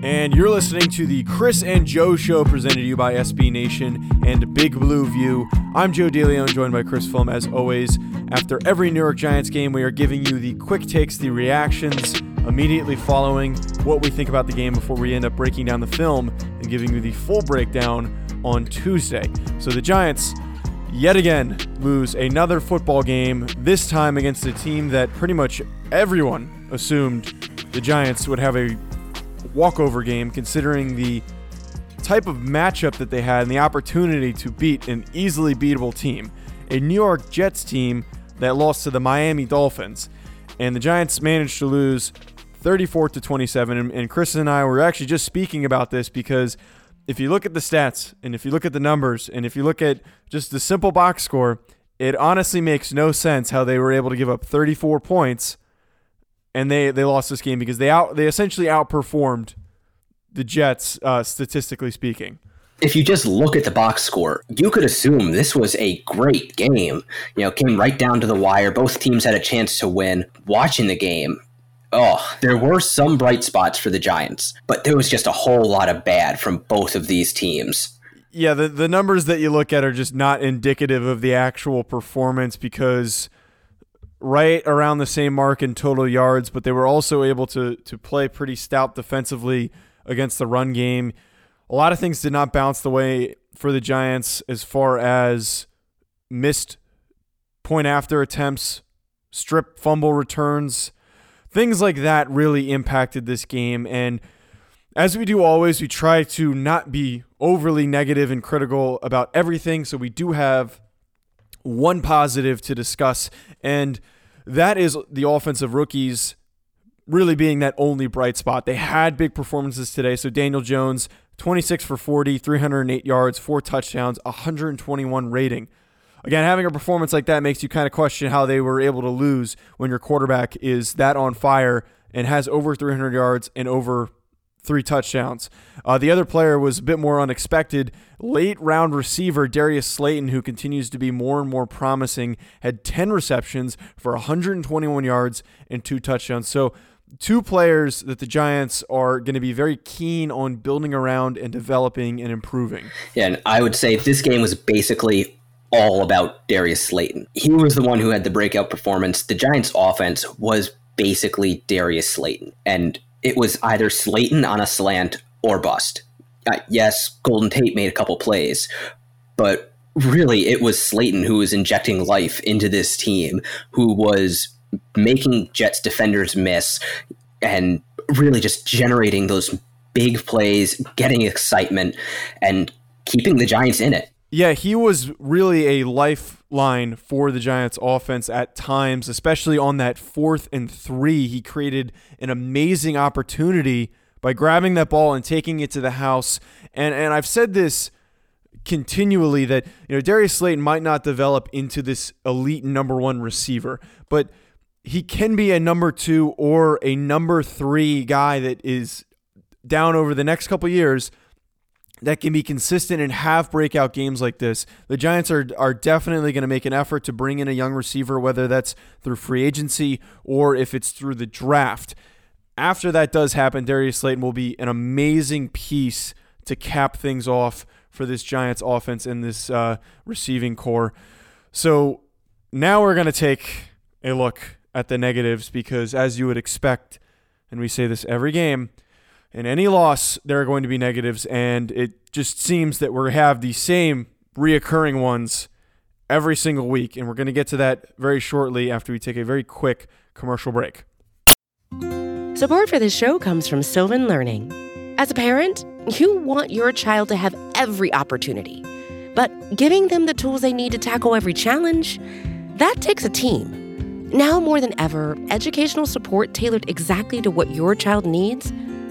And you're listening to the Chris and Joe Show, presented to you by SB Nation and Big Blue View. I'm Joe DeLeon, joined by Chris Film. As always, after every New York Giants game, we are giving you the quick takes, the reactions, immediately following what we think about the game before we end up breaking down the film and giving you the full breakdown on Tuesday. So the Giants, yet again, lose another football game, this time against a team that pretty much everyone assumed the Giants would have a walkover game, considering the type of matchup that they had and the opportunity to beat an easily beatable team, a New York Jets team that lost to the Miami Dolphins. And the Giants managed to lose 34-27. And Chris and I were actually just speaking about this, because if you look at the stats and if you look at the numbers and if you look at just the simple box score, it honestly makes no sense how they were able to give up 34 points. And they lost this game because they essentially outperformed the Jets, statistically speaking. If you just look at the box score, you could assume this was a great game. You know, came right down to the wire. Both teams had a chance to win. Watching the game, there were some bright spots for the Giants, but there was just a whole lot of bad from both of these teams. Yeah, the numbers that you look at are just not indicative of the actual performance, because right around the same mark in total yards, but they were also able to play pretty stout defensively against the run game. A lot of things did not bounce the way for the Giants, as far as missed point after attempts, strip fumble returns, things like that really impacted this game. And as we do always, we try to not be overly negative and critical about everything, so we do have one positive to discuss, and that is the offensive rookies really being that only bright spot. They had big performances today. So Daniel Jones, 26 for 40, 308 yards, 4 touchdowns, 121 rating. Again, having a performance like that makes you kind of question how they were able to lose when your quarterback is that on fire and has over 300 yards and over 3 touchdowns. The other player was a bit more unexpected. Late round receiver Darius Slayton, who continues to be more and more promising, had 10 receptions for 121 yards and 2 touchdowns. So two players that the Giants are going to be very keen on building around and developing and improving. Yeah, and I would say this game was basically all about Darius Slayton. He was the one who had the breakout performance. The Giants offense was basically Darius Slayton, and it was either Slayton on a slant or bust. Yes, Golden Tate made a couple plays, but really it was Slayton who was injecting life into this team, who was making Jets defenders miss and really just generating those big plays, getting excitement, and keeping the Giants in it. Yeah, he was really a lifeline for the Giants offense at times, especially on that 4th and 3. He created an amazing opportunity by grabbing that ball and taking it to the house. And I've said this continually, that Darius Slayton might not develop into this elite number 1 receiver, but he can be a number 2 or a number 3 guy that is down over the next couple years, that can be consistent and have breakout games like this. The Giants are definitely going to make an effort to bring in a young receiver, whether that's through free agency or if it's through the draft. after that does happen, Darius Slayton will be an amazing piece to cap things off for this Giants offense and this receiving core. So now we're going to take a look at the negatives because, as you would expect, and we say this every game, in any loss, there are going to be negatives, and it just seems that we have the same reoccurring ones every single week, and we're going to get to that very shortly after we take a very quick commercial break. Support for this show comes from Sylvan Learning. As a parent, you want your child to have every opportunity, but giving them the tools they need to tackle every challenge, that takes a team. Now more than ever, educational support tailored exactly to what your child needs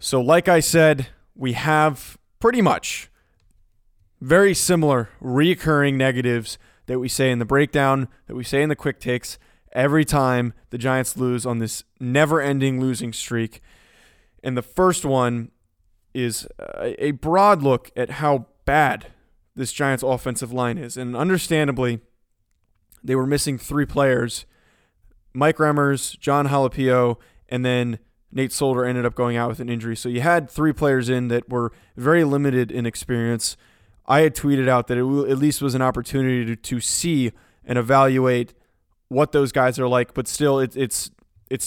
So like I said, we have pretty much very similar reoccurring negatives that we say in the breakdown, that we say in the quick takes every time the Giants lose on this never-ending losing streak. And the first one is a broad look at how bad this Giants offensive line is. And understandably, they were missing three players. Mike Remmers, John Halapio, and then Nate Solder ended up going out with an injury. So you had three players in that were very limited in experience. I had tweeted out that it at least was an opportunity to see and evaluate what those guys are like. But still, it's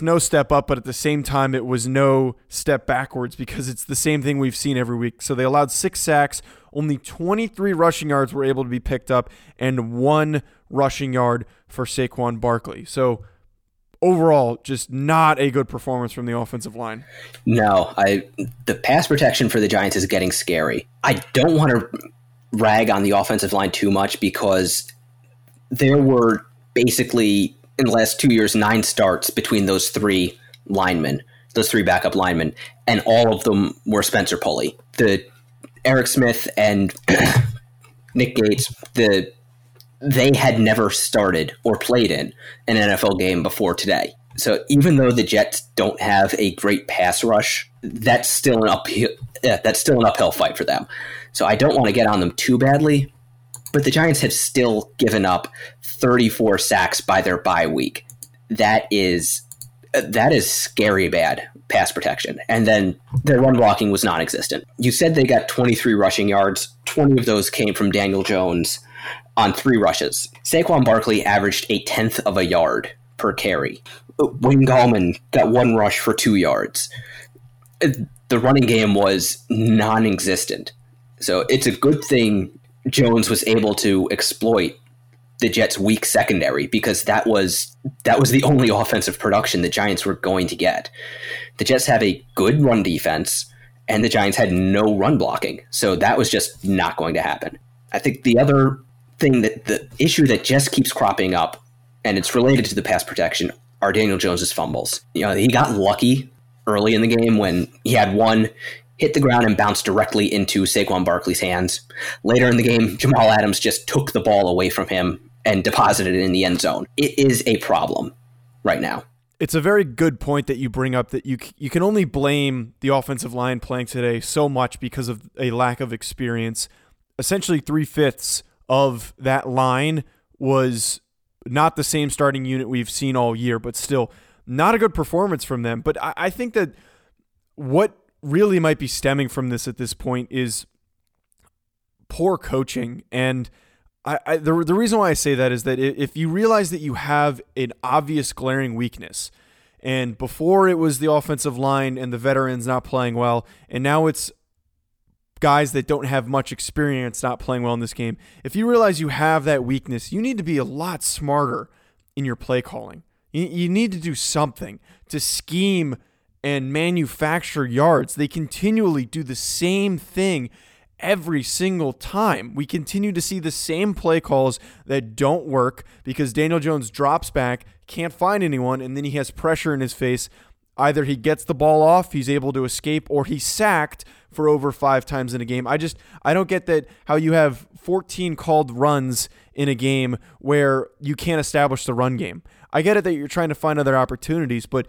no step up. But at the same time, it was no step backwards because it's the same thing we've seen every week. So they allowed 6 sacks. Only 23 rushing yards were able to be picked up and 1 rushing yard for Saquon Barkley. So overall, just not a good performance from the offensive line. No, the pass protection for the Giants is getting scary. I don't want to rag on the offensive line too much because there were basically, in the last 2 years, 9 starts between those 3 linemen, those 3 backup linemen, and all of them were Spencer Pulley. The Eric Smith and Nick Gates, they had never started or played in an NFL game before today. So even though the Jets don't have a great pass rush, that's still an uphill fight for them. So I don't want to get on them too badly, but the Giants have still given up 34 sacks by their bye week. That is scary bad pass protection. And then their run blocking was non-existent. You said they got 23 rushing yards. 20 of those came from Daniel Jones on 3 rushes. Saquon Barkley averaged 0.1 yards per carry. Wayne Gallman got 1 rush for 2 yards. The running game was non-existent. So it's a good thing Jones was able to exploit the Jets' weak secondary because that was the only offensive production the Giants were going to get. The Jets have a good run defense, and the Giants had no run blocking. So that was just not going to happen. I think the other thing that the issue that just keeps cropping up, and it's related to the pass protection, are Daniel Jones's fumbles. You know, he got lucky early in the game when he had 1 hit the ground and bounced directly into Saquon Barkley's hands. Later in the game, Jamal Adams just took the ball away from him and deposited it in the end zone. It is a problem right now. It's a very good point that you bring up, that you can only blame the offensive line playing today so much because of a lack of experience. Essentially 3/5 of that line was not the same starting unit we've seen all year, but still not a good performance from them. But I think that what really might be stemming from this at this point is poor coaching. And the reason why I say that is that if you realize that you have an obvious glaring weakness, and before it was the offensive line and the veterans not playing well, and now it's guys that don't have much experience not playing well in this game, if you realize you have that weakness, you need to be a lot smarter in your play calling. You need to do something to scheme and manufacture yards. They continually do the same thing every single time. We continue to see the same play calls that don't work because Daniel Jones drops back, can't find anyone, and then he has pressure in his face. Either he gets the ball off, he's able to escape, or he's sacked for over 5 times in a game. I don't get that, how you have 14 called runs in a game where you can't establish the run game. I get it that you're trying to find other opportunities, but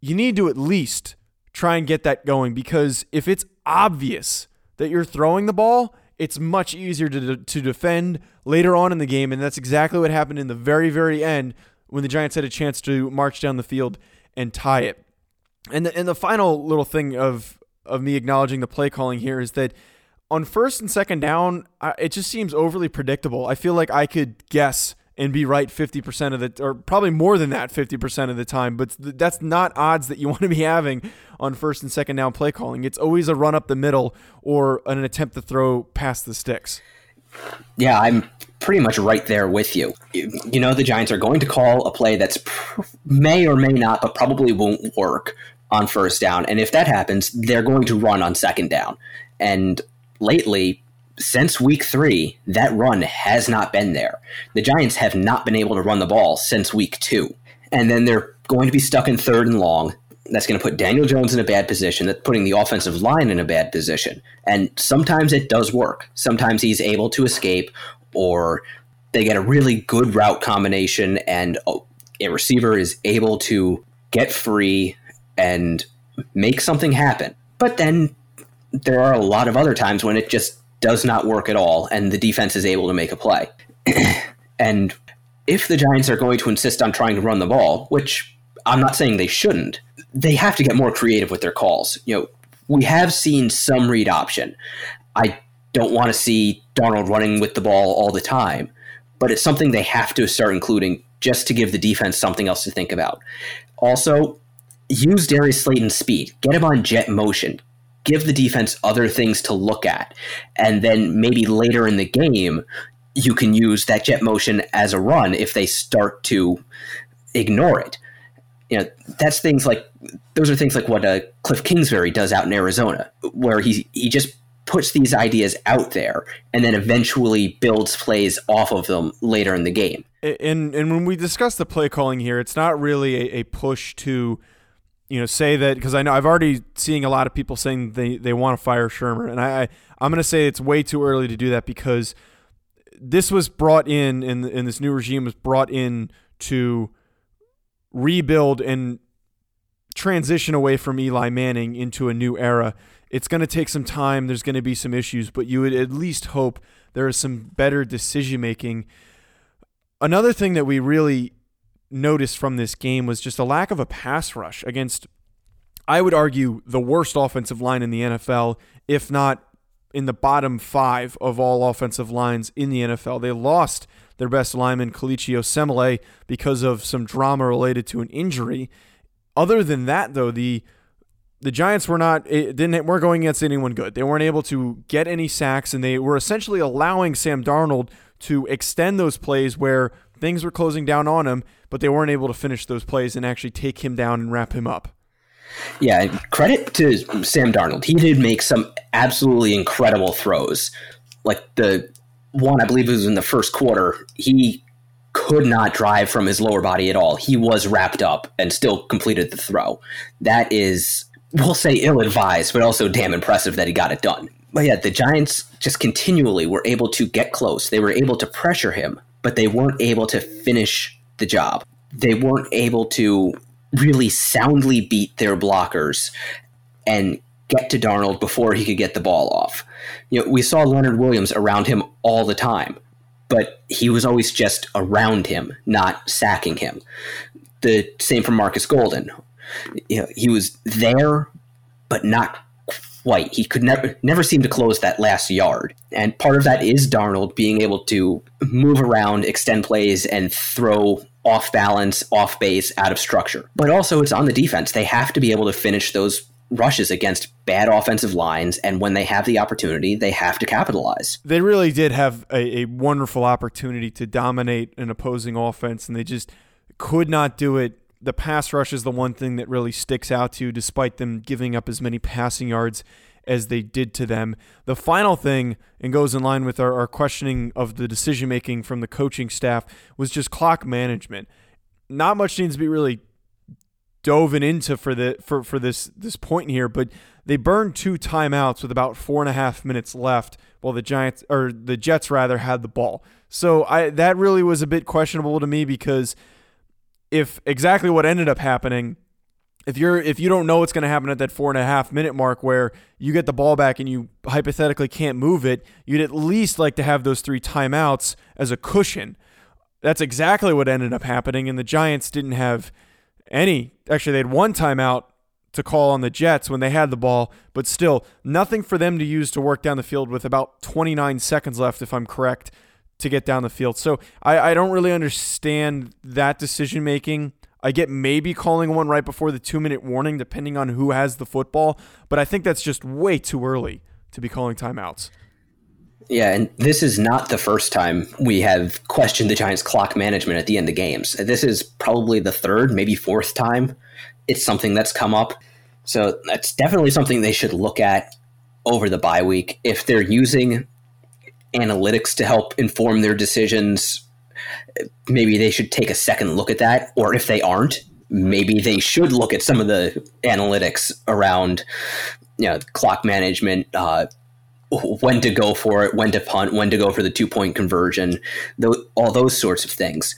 you need to at least try and get that going, because if it's obvious that you're throwing the ball, it's much easier to defend later on in the game, and that's exactly what happened in the very, very end when the Giants had a chance to march down the field and tie it. And the final little thing of me acknowledging the play calling here is that on first and second down, it just seems overly predictable. I feel like I could guess and be right 50% of the, or probably more than that 50% of the time, but that's not odds that you want to be having on first and second down play calling. It's always a run up the middle or an attempt to throw past the sticks. Yeah, I'm pretty much right there with you. You know, the Giants are going to call a play that's may or may not, but probably won't work on first down. And if that happens, they're going to run on second down. And lately, since week 3, that run has not been there. The Giants have not been able to run the ball since week 2. And then they're going to be stuck in 3rd and long. That's going to put Daniel Jones in a bad position. That's putting the offensive line in a bad position. And sometimes it does work. Sometimes he's able to escape, or they get a really good route combination and a receiver is able to get free and make something happen. But then there are a lot of other times when it just does not work at all and the defense is able to make a play. And if the Giants are going to insist on trying to run the ball, which I'm not saying they shouldn't, they have to get more creative with their calls. You know, we have seen some read option. I don't want to see Darnold running with the ball all the time, but it's something they have to start including just to give the defense something else to think about. Also, use Darius Slayton's speed. Get him on jet motion. Give the defense other things to look at. And then maybe later in the game, you can use that jet motion as a run if they start to ignore it. You know, that's things like, those are things like what Cliff Kingsbury does out in Arizona, where he just puts these ideas out there and then eventually builds plays off of them later in the game. And when we discuss the play calling here, it's not really a push to, you know, say that, because I know I've already seeing a lot of people saying they want to fire Schirmer, and I'm going to say it's way too early to do that, because this was brought in and this new regime was brought in to rebuild and transition away from Eli Manning into a new era. It's going to take some time. There's going to be some issues, but you would at least hope there is some better decision-making. Another thing that we really noticed from this game was just a lack of a pass rush against, I would argue, the worst offensive line in the NFL, if not in the bottom 5 of all offensive lines in the NFL. They lost their best lineman, Kalichio Semele, because of some drama related to an injury. Other than that, though, the Giants weren't going against anyone good. They weren't able to get any sacks, and they were essentially allowing Sam Darnold to extend those plays where things were closing down on him, but they weren't able to finish those plays and actually take him down and wrap him up. Yeah, credit to Sam Darnold. He did make some absolutely incredible throws, like the one, I believe it was in the 1st quarter, he could not drive from his lower body at all. He was wrapped up and still completed the throw. That is, we'll say ill-advised, but also damn impressive that he got it done. But yeah, the Giants just continually were able to get close. They were able to pressure him, but they weren't able to finish the job. They weren't able to really soundly beat their blockers and get to Darnold before he could get the ball off. You know, we saw Leonard Williams around him all the time, but he was always just around him, not sacking him. The same for Marcus Golden. You know, he was there, but not quite. He could never seem to close that last yard. And part of that is Darnold being able to move around, extend plays, and throw off balance, off base, out of structure. But also it's on the defense. They have to be able to finish those rushes against bad offensive lines, and when they have the opportunity, they have to capitalize. They really did have a wonderful opportunity to dominate an opposing offense, and they just could not do it. The pass rush is the one thing that really sticks out to you, despite them giving up as many passing yards as they did to them. The final thing, and goes in line with our questioning of the decision-making from the coaching staff, was just clock management. Not much needs to be really dove into for this point here, but they burned two timeouts with about 4.5 minutes left while the Jets had the ball. So that really was a bit questionable to me, because if exactly what ended up happening, if you don't know what's going to happen at that 4.5 minute mark where you get the ball back and you hypothetically can't move it, you'd at least like to have those three timeouts as a cushion. That's exactly what ended up happening, and the Giants didn't have any. Actually, they had one timeout to call on the Jets when they had the ball, but still nothing for them to use to work down the field with about 29 seconds left, if I'm correct, to get down the field. So I don't really understand that decision making. I get maybe calling one right before the 2 minute warning, depending on who has the football, but I think that's just way too early to be calling timeouts. Yeah, and this is not the first time we have questioned the Giants' clock management at the end of games. This is probably the third, maybe fourth time it's something that's come up. So that's definitely something they should look at over the bye week. If they're using analytics to help inform their decisions, maybe they should take a second look at that. Or if they aren't, maybe they should look at some of the analytics around, you know, clock management, when to go for it, when to punt, when to go for the two-point conversion, all those sorts of things.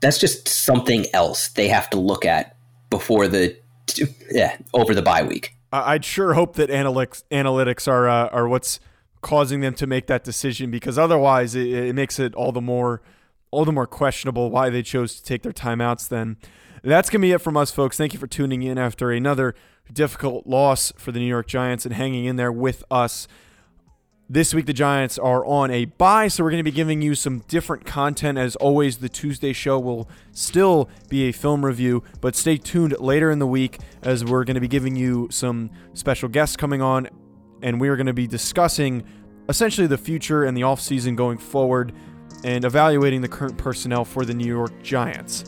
That's just something else they have to look at before over the bye week. I'd sure hope that analytics are what's causing them to make that decision, because otherwise it makes it all the more questionable why they chose to take their timeouts then. That's going to be it from us, folks. Thank you for tuning in after another difficult loss for the New York Giants and hanging in there with us. This week, the Giants are on a bye, so we're going to be giving you some different content. As always, the Tuesday show will still be a film review, but stay tuned later in the week as we're going to be giving you some special guests coming on, and we are going to be discussing essentially the future and the offseason going forward and evaluating the current personnel for the New York Giants.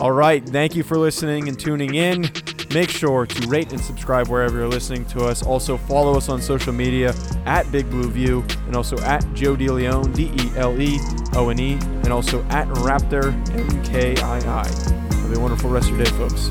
All right, thank you for listening and tuning in. Make sure to rate and subscribe wherever you're listening to us. Also, follow us on social media at Big Blue View, and also at Joe DeLeon, DeLeone, and also at Raptor, MKII. Have a wonderful rest of your day, folks.